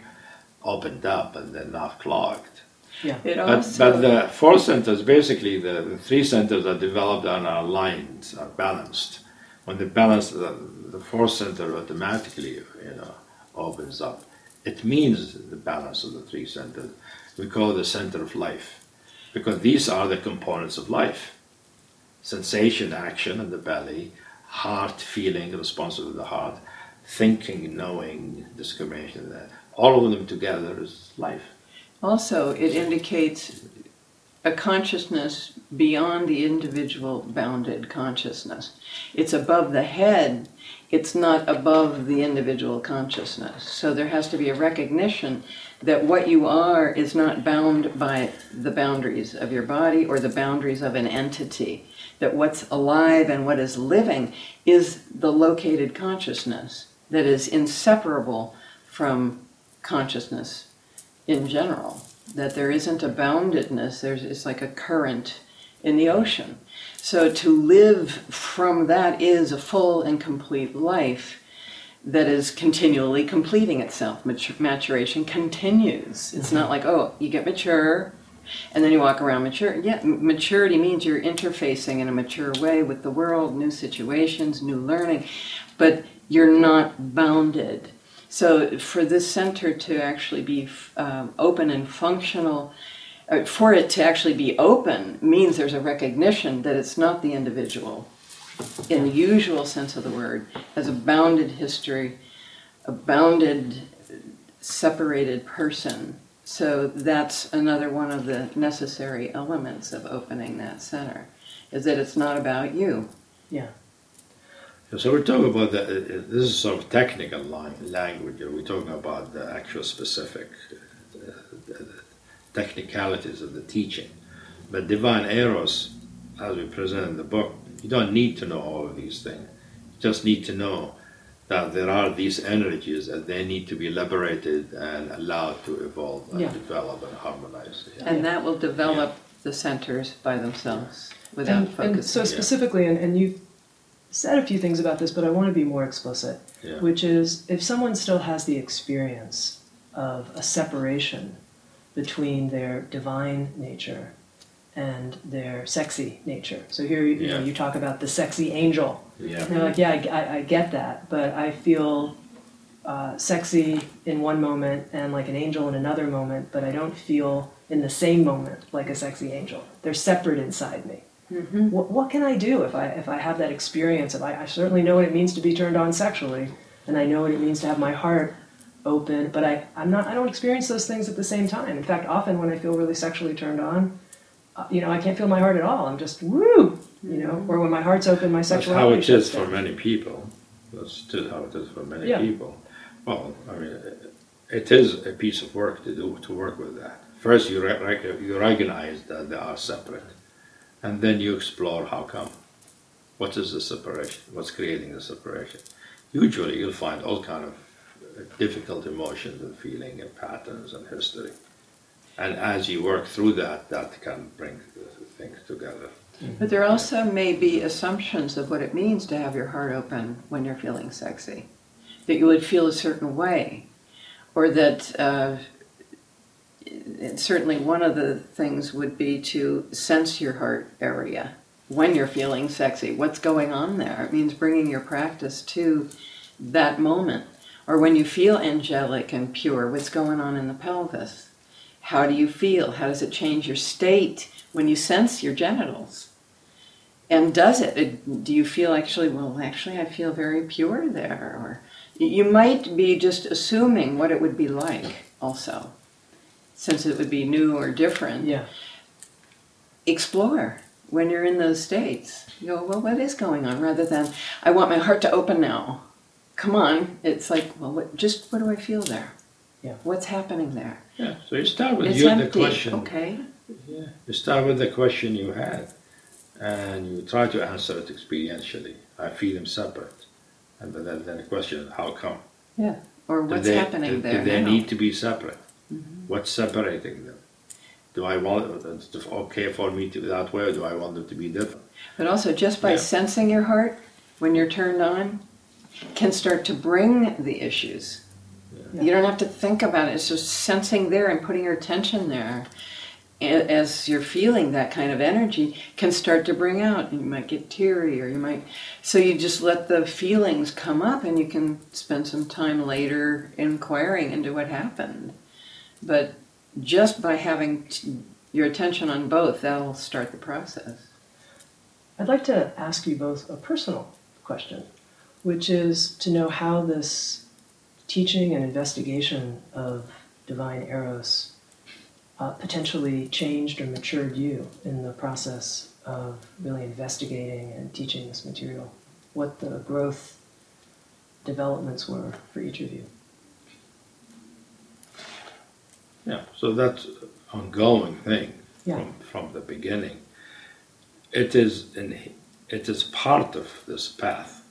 opened up and they're not clogged. Yeah. But the four centers, basically the three centers are developed and are aligned, are balanced. When they balance, the fourth center automatically, opens up. It means the balance of the three centers. We call it the center of life, because these are the components of life: sensation, action, and the belly; heart, feeling, responsive to the heart; thinking, knowing, discrimination. All of them together is life. Also, it indicates a consciousness beyond the individual bounded consciousness. It's above the head. It's not above the individual consciousness. So there has to be a recognition that what you are is not bound by the boundaries of your body or the boundaries of an entity. That what's alive and what is living is the located consciousness that is inseparable from consciousness in general. That there isn't a boundedness, it's like a current in the ocean. So to live from that is a full and complete life that is continually completing itself. Maturation continues. It's not like, you get mature, and then you walk around mature. Yeah, maturity means you're interfacing in a mature way with the world, new situations, new learning, but you're not bounded. So for this center to actually be open and functional, for it to actually be open means there's a recognition that it's not the individual, in the usual sense of the word, as a bounded history, a bounded, separated person. So that's another one of the necessary elements of opening that center, is that it's not about you. Yeah. So we're talking about this is sort of technical language. We're talking about the actual specific technicalities of the teaching. But Divine Eros, as we present in the book, you don't need to know all of these things. You just need to know that there are these energies and they need to be liberated and allowed to evolve and develop and harmonize. Yeah. And that will develop the centers by themselves without focusing. And so specifically, and you said a few things about this, but I want to be more explicit, which is if someone still has the experience of a separation between their divine nature and their sexy nature. So here you talk about the sexy angel. Yeah. And they're like, I get that, but I feel sexy in one moment and like an angel in another moment, but I don't feel in the same moment like a sexy angel. They're separate inside me. Mm-hmm. What can I do if I have that experience? I certainly know what it means to be turned on sexually, and I know what it means to have my heart open, but I don't experience those things at the same time. In fact, often when I feel really sexually turned on, I can't feel my heart at all. I'm just woo, Or when my heart's open, my sexual. That's how it is for many people. That's still how it is for many people. Well, I mean, it is a piece of work to work with that. First, you recognize that they are separate, and then you explore how come. What is the separation? What's creating the separation? Usually, you'll find all kind of difficult emotions and feeling and patterns and history. And as you work through that, that can bring things together. But there also may be assumptions of what it means to have your heart open when you're feeling sexy, that you would feel a certain way, or that certainly one of the things would be to sense your heart area when you're feeling sexy. What's going on there? It means bringing your practice to that moment. Or when you feel angelic and pure, what's going on in the pelvis? How do you feel? How does it change your state when you sense your genitals? And does it? Do you feel actually, I feel very pure there? Or you might be just assuming what it would be like also, since it would be new or different. Yeah. Explore when you're in those states. You go, well, what is going on? Rather than, I want my heart to open now. Come on. It's like, well, what do I feel there? Yeah. What's happening there? Yeah. So you start with the question. Okay. Yeah. You start with the question you had, and you try to answer it experientially. I feel them separate, and then the question: how come? Yeah. Or what's happening there? Do they need to be separate? Mm-hmm. What's separating them? Do I want it okay for me to be that way, or do I want them to be different? But also, just by sensing your heart when you're turned on, can start to bring the issues. You don't have to think about it. It's just sensing there and putting your attention there. As you're feeling that kind of energy can start to bring out. You might get teary or you might... So you just let the feelings come up and you can spend some time later inquiring into what happened. But just by having your attention on both, that'll start the process. I'd like to ask you both a personal question, which is to know how this teaching and investigation of divine eros potentially changed or matured you in the process of really investigating and teaching this material, what the growth developments were for each of you. Yeah, so that's an ongoing thing from the beginning. It is part of this path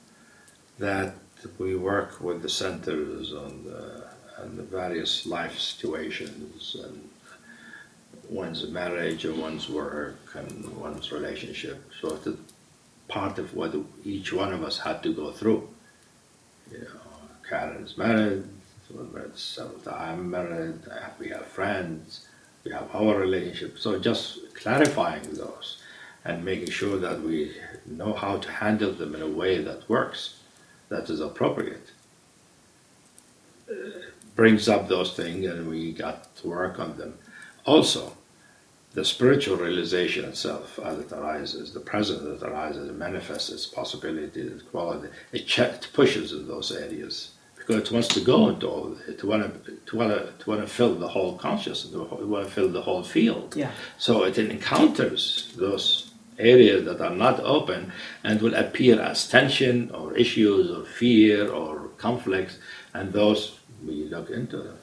that we work with the centers on the various life situations, and one's marriage and one's work and one's relationship. So it's part of what each one of us had to go through. Karen's married, I'm married, we have friends, we have our relationship. So just clarifying those and making sure that we know how to handle them in a way that works, that is appropriate. Brings up those things, and we got to work on them. Also, the spiritual realization itself, as it arises, the presence that arises, it manifests its possibilities, its quality. It pushes in those areas because it wants to go into all. It wants to fill the whole consciousness. It wants to fill the whole field. Yeah. So it encounters those areas that are not open and will appear as tension or issues or fear or conflicts, and those we look into them.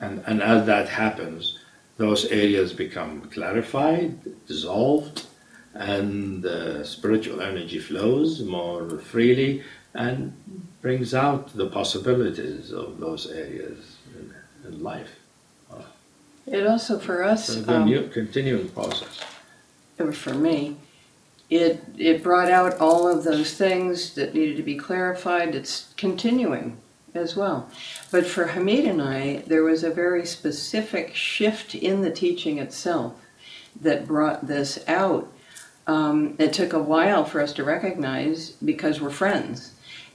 And as that happens, those areas become clarified, dissolved, and the spiritual energy flows more freely and brings out the possibilities of those areas in life. It also, for us... So the new continuing process. For me, it brought out all of those things that needed to be clarified. It's continuing as well. But for Hameed and I, there was a very specific shift in the teaching itself that brought this out. It took a while for us to recognize because we're friends.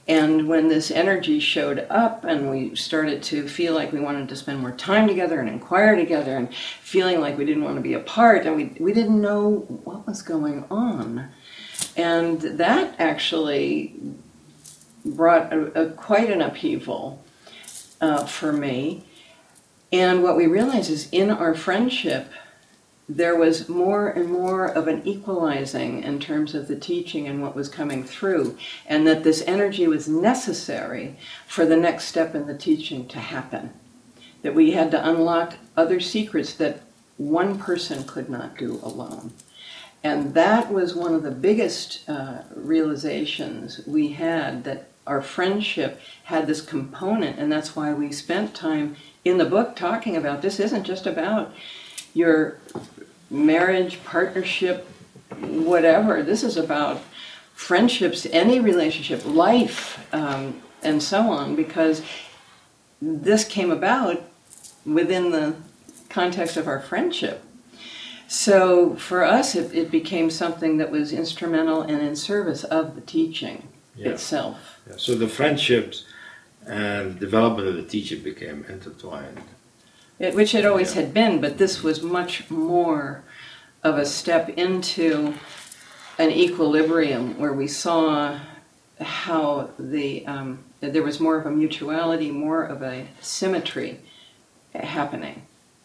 And when this energy showed up and we started to feel like we wanted to spend more time together and inquire together and feeling like we didn't want to be apart, and we didn't know what was going on. And that actually brought quite an upheaval for me. And what we realized is in our friendship, there was more and more of an equalizing in terms of the teaching and what was coming through, and that this energy was necessary for the next step in the teaching to happen. That we had to unlock other secrets that one person could not do alone. And that was one of the biggest realizations we had, that our friendship had this component, and that's why we spent time in the book talking about this isn't just about your marriage, partnership, whatever. This is about friendships, any relationship, life, and so on, because this came about within the context of our friendship. So for us, it became something that was instrumental and in service of the teaching itself. Yeah. So the friendships and development of the teaching became intertwined. Which it always had been, but this was much more of a step into an equilibrium where we saw how there was more of a mutuality, more of a symmetry happening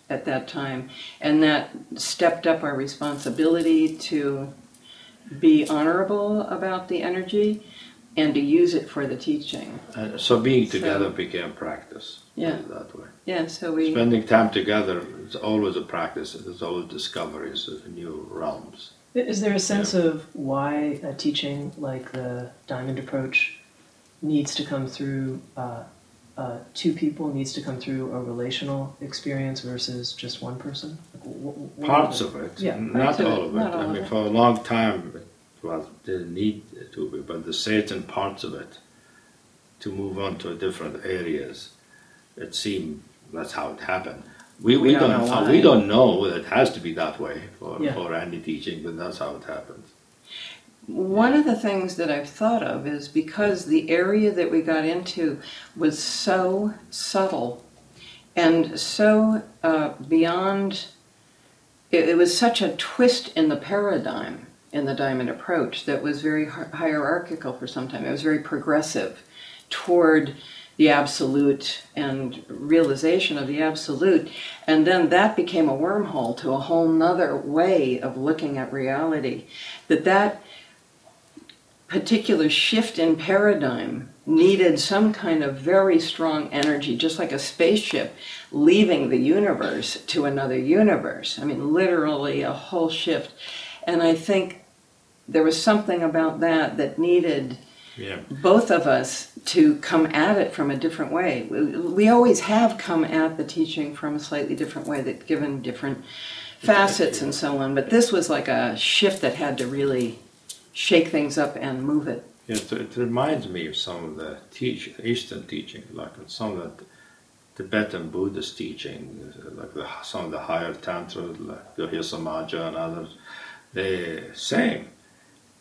at that time. And that stepped up our responsibility to be honorable about the energy and to use it for the teaching. So being together became practice. Yeah. That way. Yeah, so spending time together, it's always a practice. There's always discoveries of new realms. Is there a sense of why a teaching like the Diamond Approach needs to come through two people, needs to come through a relational experience versus just one person? Parts of it, not all of it. I mean, for a long time, well, didn't need to be, but the certain parts of it to move on to different areas. It seemed that's how it happened. We don't know that it has to be that way for any teaching, but that's how it happened. One of the things that I've thought of is because the area that we got into was so subtle and so beyond, it was such a twist in the paradigm in the Diamond Approach that was very hierarchical for some time. It was very progressive toward the absolute and realization of the absolute. And then that became a wormhole to a whole nother way of looking at reality. That particular shift in paradigm needed some kind of very strong energy, just like a spaceship leaving the universe to another universe. I mean, literally a whole shift. And I think there was something about that needed both of us to come at it from a different way. We always have come at the teaching from a slightly different way, that given different facets and so on, but this was like a shift that had to really shake things up and move it. Yes, it reminds me of some of the Eastern teaching, like some of the Tibetan Buddhist teaching, like some of the higher Tantra, like the Hevajra Maja and others. The same,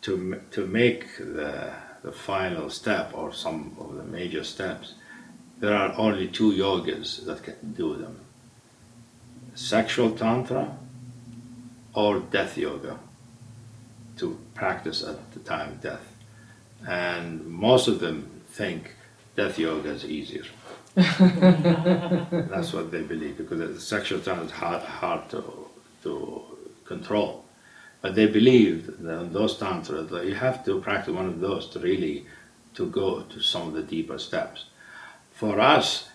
to make the final step or some of the major steps, there are only two yogas that can do them. Sexual Tantra or death yoga, to practice at the time of death. And most of them think death yoga is easier. That's what they believe, because the sexual Tantra is hard to control. But they believed that those tantras, that you have to practice one of those to really to go to some of the deeper steps. For us,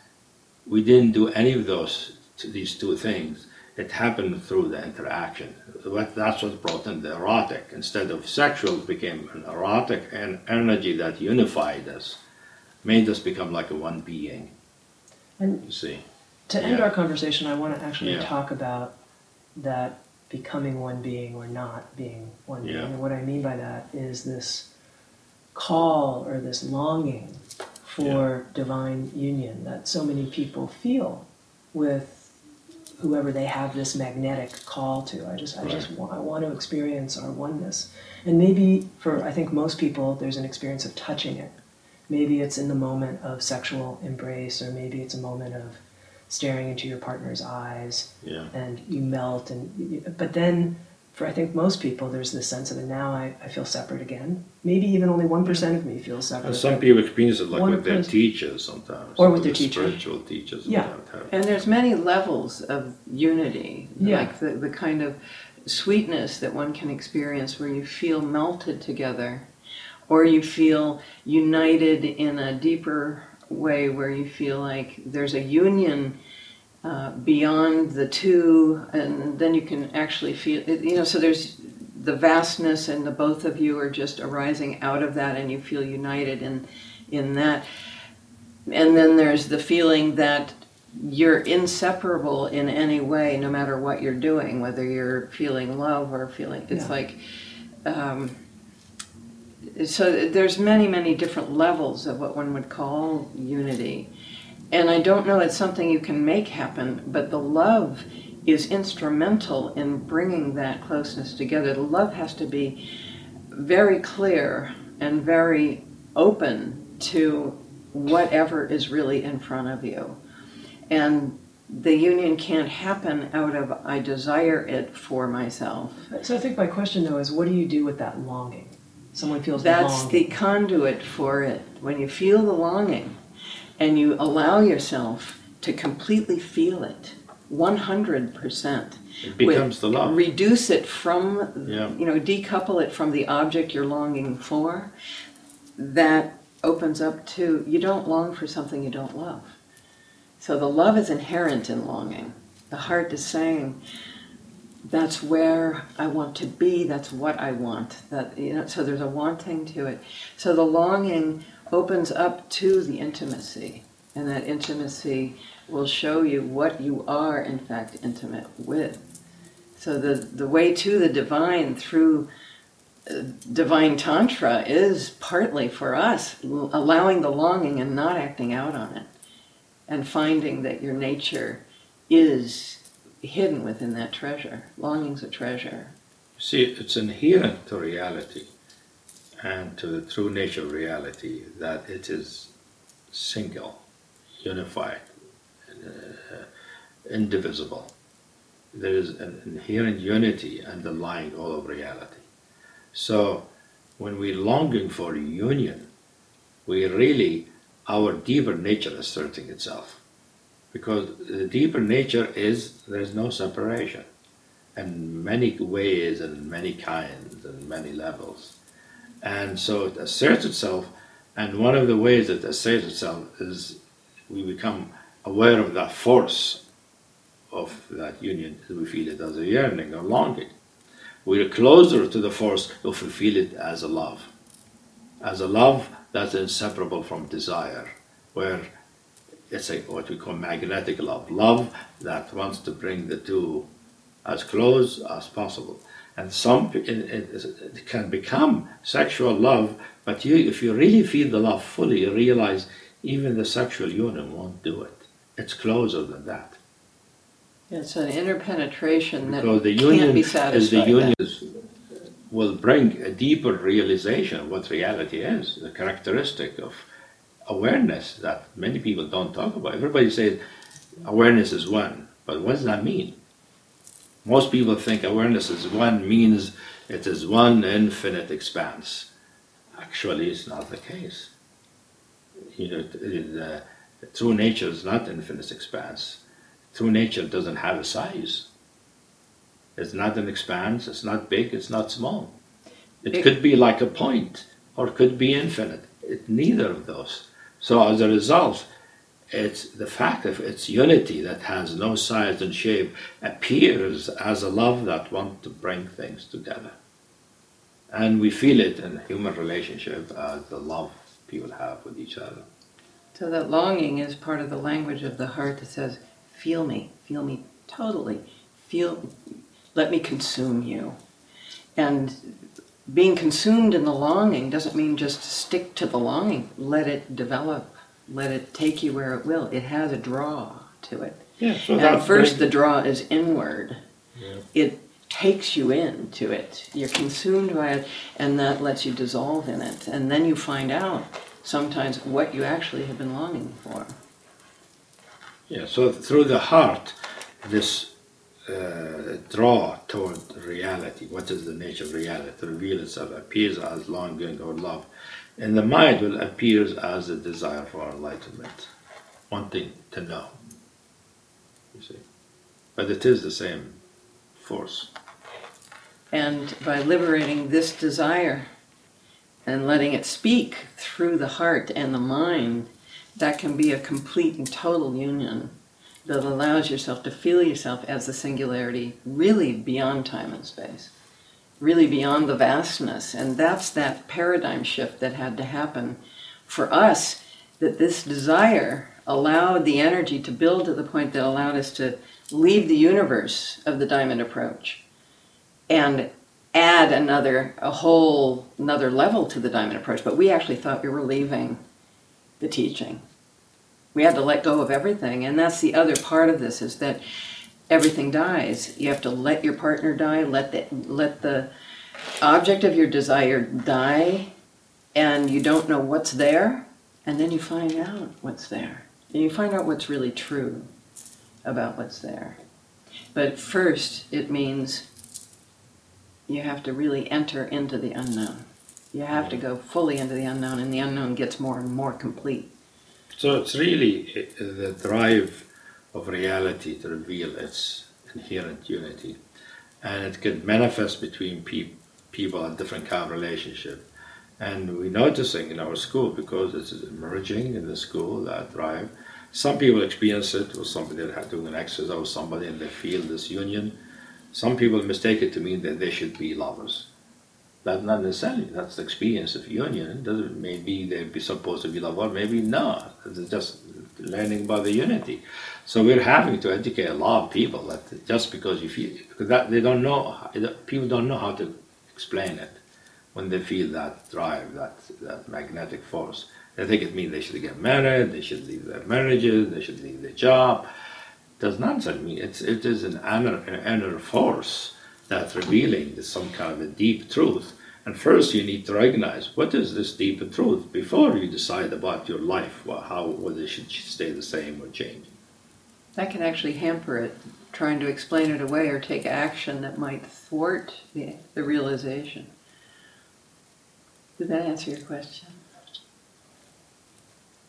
we didn't do any of these two things. It happened through the interaction. That's what brought in the erotic. Instead of sexual, it became an erotic and energy that unified us, made us become like a one being. And you see, to end our conversation, I want to actually talk about that. Becoming one being or not being one being. And what I mean by that is this call or this longing for divine union that so many people feel with whoever they have this magnetic call to. I want to experience our oneness. And maybe I think most people, there's an experience of touching it. Maybe it's in the moment of sexual embrace, or maybe it's a moment of staring into your partner's eyes, and you melt. But then, for I think most people, there's this sense of, and now I feel separate again. Maybe even only 1% of me feels separate. And some people experience it like with their teachers sometimes. Or with their teacher. Spiritual teachers. Yeah. And there's many levels of unity, like the kind of sweetness that one can experience where you feel melted together. Or you feel united in a deeper way where you feel like there's a union beyond the two, and then you can actually feel, so there's the vastness, and the both of you are just arising out of that, and you feel united in that. And then there's the feeling that you're inseparable in any way, no matter what you're doing, whether you're feeling love or feeling, it's like... So there's many, many different levels of what one would call unity. And I don't know it's something you can make happen, but the love is instrumental in bringing that closeness together. The love has to be very clear and very open to whatever is really in front of you. And the union can't happen out of, I desire it for myself. So I think my question, though, is what do you do with that longing? Someone feels that's the conduit for it. When you feel the longing and you allow yourself to completely feel it 100%, it becomes the love. Reduce it from decouple it from the object you're longing for. That opens up to, you don't long for something you don't love. So the love is inherent in longing. The heart is saying, that's where I want to be, that's what I want. So there's a wanting to it. So the longing opens up to the intimacy, and that intimacy will show you what you are, in fact, intimate with. So the way to the divine through divine tantra is partly for us allowing the longing and not acting out on it, and finding that your nature is hidden within that treasure. Longing's a treasure. See, it's inherent to reality and to the true nature of reality that it is single, unified, indivisible. There is an inherent unity underlying all of reality. So when we're longing for union, we really, our deeper nature asserting itself. Because the deeper nature is, there's no separation in many ways and many kinds and many levels. And so it asserts itself, and one of the ways it asserts itself is we become aware of that force of that union. We feel it as a yearning or longing. We're closer to the force if we feel it as a love. As a love that's inseparable from desire, where it's a, what we call magnetic love, love that wants to bring the two as close as possible. And it can become sexual love, but if you really feel the love fully, you realize even the sexual union won't do it. It's closer than that. It's an interpenetration because that can't be satisfied. Because the union will bring a deeper realization of what reality is, the characteristic of awareness that many people don't talk about. Everybody says awareness is one, but what does that mean? Most people think awareness is one means it is one infinite expanse. Actually, it's not the case. The true nature is not infinite expanse. True nature doesn't have a size. It's not an expanse, it's not big, it's not small. It could be like a point, or it could be infinite. Neither of those. So as a result, it's the fact of its unity that has no size and shape appears as a love that wants to bring things together. And we feel it in human relationship as the love people have with each other. So that longing is part of the language of the heart that says, feel me totally, let me consume you. And being consumed in the longing doesn't mean just stick to the longing. Let it develop. Let it take you where it will. It has a draw to it. Yeah, so and at first the draw is inward. Yeah. It takes you into it. You're consumed by it, and that lets you dissolve in it. And then you find out sometimes what you actually have been longing for. Yeah, so through the heart, this draw toward reality, what is the nature of reality, reveal itself, appears as longing or love. And the mind will appear as a desire for enlightenment, wanting to know, you see. But it is the same force. And by liberating this desire and letting it speak through the heart and the mind, that can be a complete and total union that allows yourself to feel yourself as the singularity, really beyond time and space, really beyond the vastness. And that's that paradigm shift that had to happen for us, that this desire allowed the energy to build to the point that allowed us to leave the universe of the Diamond Approach and add a whole another level to the Diamond Approach. But we actually thought we were leaving the teaching. We had to let go of everything, and that's the other part of this, is that everything dies. You have to let your partner die, let the object of your desire die, and you don't know what's there, and then you find out what's there. And you find out what's really true about what's there. But first, it means you have to really enter into the unknown. You have to go fully into the unknown, and the unknown gets more and more complete. So it's really the drive of reality to reveal its inherent unity. And it can manifest between people in different kind of relationship. And we're noticing in our school, because it's emerging in the school, that drive. Some people experience it with somebody that had doing an exercise with somebody and they feel this union. Some people mistake it to mean that they should be lovers. That's not necessarily, that's the experience of union. It doesn't, maybe they'd be supposed to be lovers, maybe not. It's just learning about the unity. So we're having to educate a lot of people that just because you feel, because that they don't know, people don't know how to explain it when they feel that drive, that magnetic force. They think it means they should get married, they should leave their marriages, they should leave their job. It does not mean, it is an inner force that's revealing some kind of a deep truth. And first you need to recognize what is this deeper truth before you decide about your life, whether it should stay the same or change. That can actually hamper it, trying to explain it away or take action that might thwart the realization. Did that answer your question?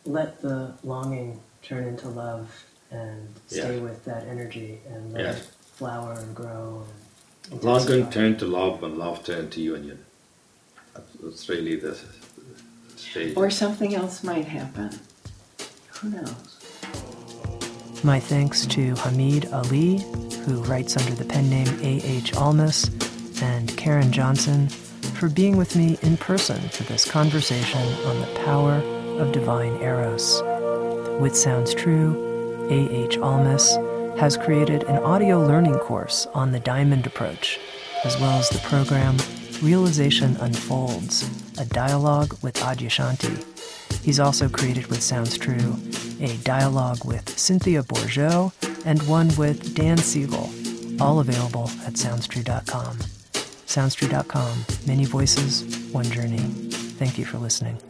Let the longing turn into love and stay with that energy and let it flower and grow. And longing turn to love and love turn to union. That's really the stage. Or something else might happen. Who knows? My thanks to Hameed Ali, who writes under the pen name A.H. Almaas, and Karen Johnson for being with me in person for this conversation on the power of divine eros. With Sounds True, A.H. Almaas has created an audio learning course on the Diamond Approach, as well as the program Realization Unfolds, a dialogue with Adyashanti. He's also created with Sounds True a dialogue with Cynthia Bourgeau and one with Dan Siegel, all available at SoundsTrue.com. SoundsTrue.com, many voices, one journey. Thank you for listening.